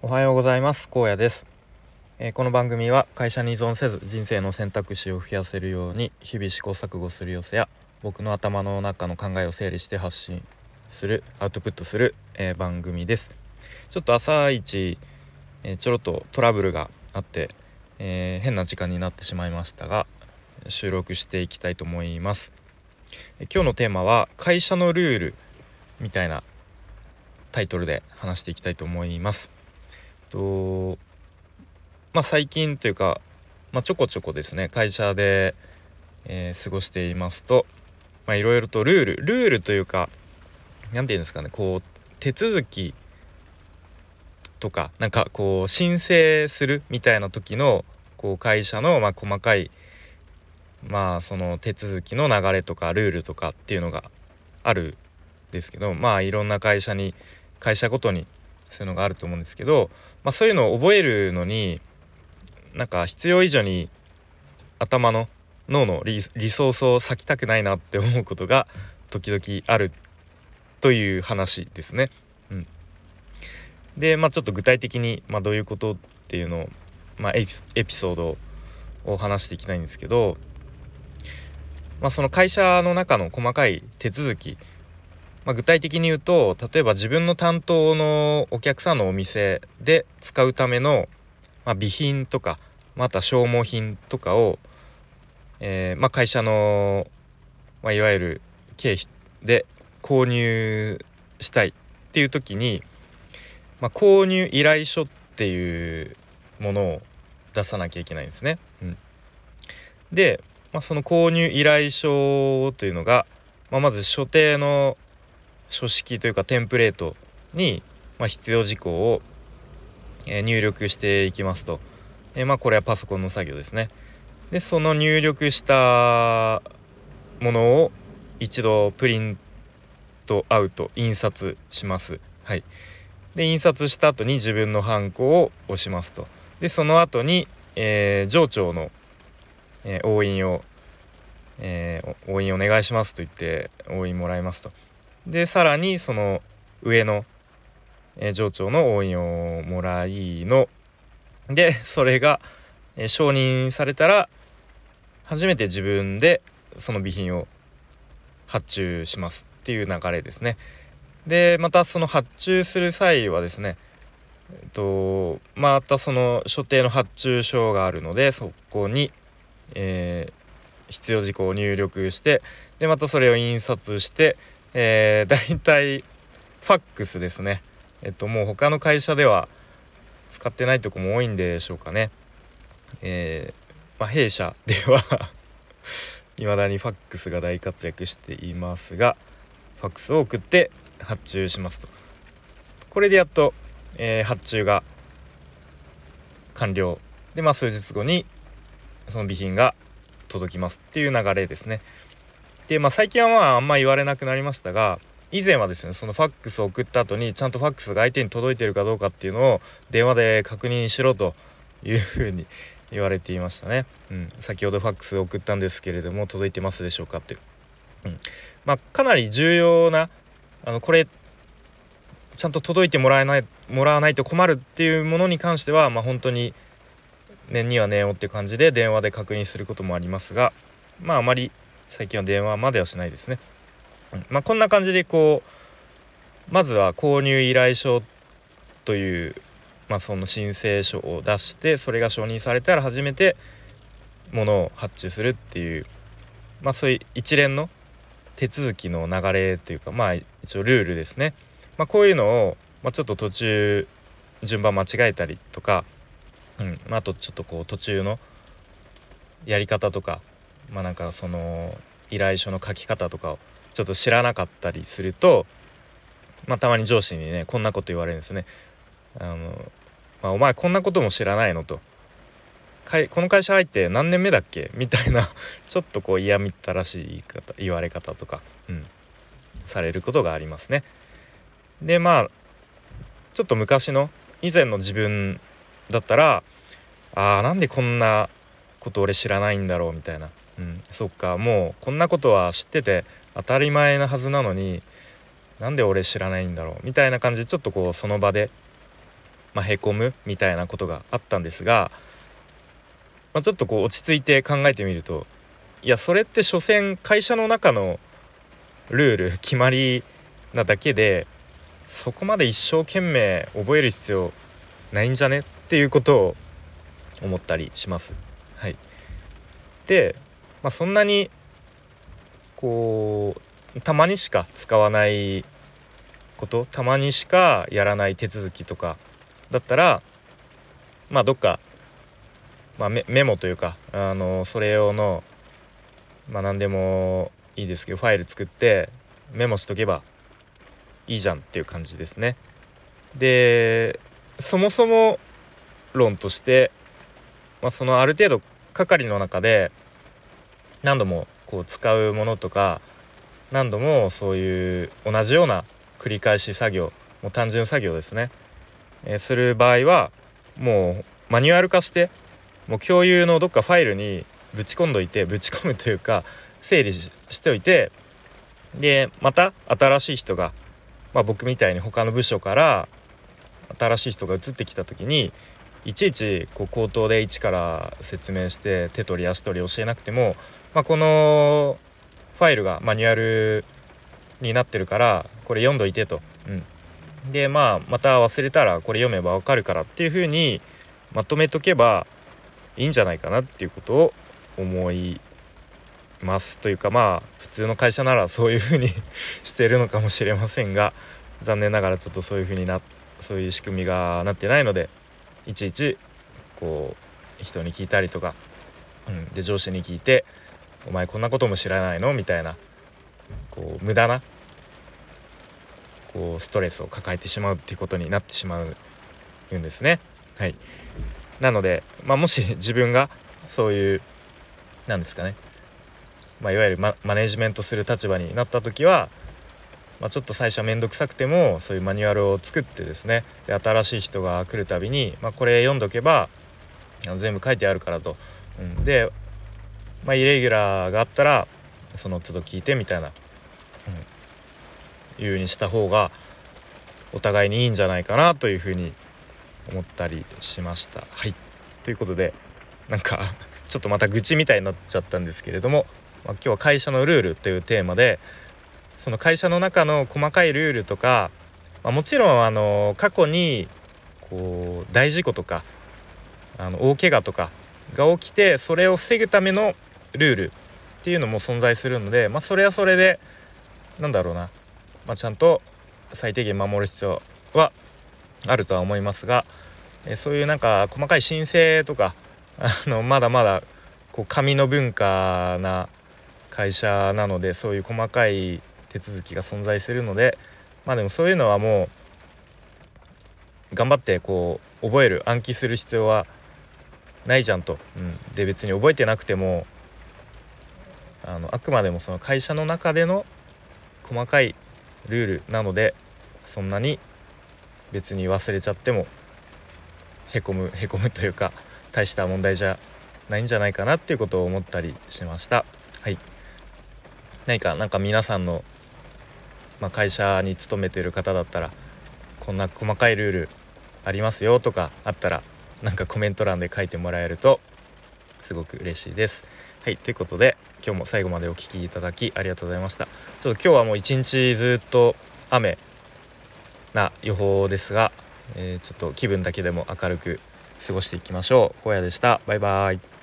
おはようございます。高野です。この番組は会社に依存せず人生の選択肢を増やせるように日々試行錯誤する様子や僕の頭の中の考えを整理して発信するアウトプットする、番組です。ちょっと朝一、ちょろっとトラブルがあって、変な時間になってしまいましたが収録していきたいと思います。今日のテーマは会社のルールみたいなタイトルで話していきたいと思います。最近というか、ちょこちょこですね会社で、過ごしていますと、いろいろとルールというかなんていうんですかね、こう手続きとかなんかこう申請するみたいな時のこう会社の細かいその手続きの流れとかルールとかっていうのがあるんですけど、いろんな会社ごとにそういうのがあると思うんですけど、そういうのを覚えるのに必要以上に頭の脳のリソースを割きたくないなって思うことが時々あるという話ですね。で、ちょっと具体的に、どういうことっていうのを、エピソードを話していきたいんですけど、その会社の中の細かい手続き、具体的に言うと例えば自分の担当のお客さんのお店で使うための、備品とかまた消耗品とかを、会社の、いわゆる経費で購入したいっていう時に、購入依頼書っていうものを出さなきゃいけないんですね。で、その購入依頼書というのが、まず所定の書式というかテンプレートに、必要事項を入力していきますと、これはパソコンの作業ですね。で、その入力したものを一度プリントアウト印刷します。で、印刷した後に自分のハンコを押しますと。で、その後に、上長の、押印をお願いしますと言って押印もらいますと。で、さらにその上の、上長の押印をもらいので、それが、承認されたら初めて自分でその備品を発注しますっていう流れですね。で、またその発注する際はですね、またその所定の発注書があるのでそこに、必要事項を入力して、でまたそれを印刷して、大体ファックスですね。もう他の会社では使ってないとこも多いんでしょうかね。弊社では未だにファックスが大活躍していますが、ファックスを送って発注しますと。これでやっと、発注が完了で、数日後にその備品が届きますっていう流れですね。で、最近はあんま言われなくなりましたが、以前はですねそのファックスを送った後にちゃんとファックスが相手に届いているかどうかっていうのを電話で確認しろというふうに言われていましたね。先ほどファックスを送ったんですけれども届いてますでしょうかっていう、かなり重要なこれちゃんと届いてもらわないと困るっていうものに関しては、本当に念には念をっていう感じで電話で確認することもありますが、あまり最近は電話まではしないですね。こんな感じでこうまずは購入依頼書という、その申請書を出して、それが承認されたら初めて物を発注するっていう、そういう一連の手続きの流れというか、一応ルールですね。こういうのを、ちょっと途中順番間違えたりとか、あとちょっとこう途中のやり方とか、その依頼書の書き方とかをちょっと知らなかったりすると、たまに上司にねこんなこと言われるんですね。お前こんなことも知らないのと、この会社入って何年目だっけみたいなちょっとこう嫌みったらしい言われ方とか、されることがありますね。で、ちょっと昔の以前の自分だったら、なんでこんなこと俺知らないんだろうみたいな、そっかもうこんなことは知ってて当たり前なはずなのになんで俺知らないんだろうみたいな感じで、ちょっとこうその場でへこむみたいなことがあったんですが、ちょっとこう落ち着いて考えてみると、いやそれって所詮会社の中のルール決まりなだけで、そこまで一生懸命覚える必要ないんじゃねっていうことを思ったりします。はい、で、そんなにこうたまにしか使わないこと、たまにしかやらない手続きとかだったら、どっか、メモというかそれ用の何でもいいですけどファイル作ってメモしとけばいいじゃんっていう感じですね。で、そもそも論として、そのある程度係の中で何度もこう使うものとか、何度もそういう同じような繰り返し作業、もう単純作業ですね、する場合はもうマニュアル化して、もう共有のどっかファイルにぶち込んどいて、ぶち込むというか整理しておいて、でまた新しい人が、僕みたいに他の部署から新しい人が移ってきた時に、いちいちこう口頭で一から説明して手取り足取り教えなくても、このファイルがマニュアルになってるからこれ読んどいてと、でまた忘れたらこれ読めば分かるからっていう風にまとめとけばいいんじゃないかなっていうことを思いますというか、普通の会社ならそういう風にしてるのかもしれませんが、残念ながらちょっとそういう仕組みがなってないので、いちいちこう人に聞いたりとか、で上司に聞いてお前こんなことも知らないのみたいな、こう無駄なこうストレスを抱えてしまうっていうことになってしまうんですね。はい、なので、もし自分がそういうなんですかね、いわゆる マネジメントする立場になった時は、ちょっと最初は面倒くさくてもそういうマニュアルを作ってですね、で新しい人が来るたびに、これ読んどけば全部書いてあるからと、で、イレギュラーがあったらその都度聞いてみたいな、いう風にした方がお互いにいいんじゃないかなという風に思ったりしました。はい、ということでなんかちょっとまた愚痴みたいになっちゃったんですけれども、今日は会社のルールというテーマで、その会社の中の細かいルールとか、もちろん過去にこう大事故とか大怪我とかが起きて、それを防ぐためのルールっていうのも存在するので、それはそれでちゃんと最低限守る必要はあるとは思いますが、そういうなんか細かい申請とかまだまだこう紙の文化な会社なので、そういう細かい手続きが存在するので、でもそういうのはもう頑張ってこう覚える、暗記する必要はないじゃんと、で別に覚えてなくてもあくまでもその会社の中での細かいルールなので、そんなに別に忘れちゃってもへこむというか大した問題じゃないんじゃないかなっていうことを思ったりしました。はい、なんか皆さんの、会社に勤めてる方だったらこんな細かいルールありますよとかあったら、なんかコメント欄で書いてもらえるとすごく嬉しいです。はい、ということで今日も最後までお聞きいただきありがとうございました。ちょっと今日はもう一日ずっと雨な予報ですが、ちょっと気分だけでも明るく過ごしていきましょう。小屋でした。バイバイ。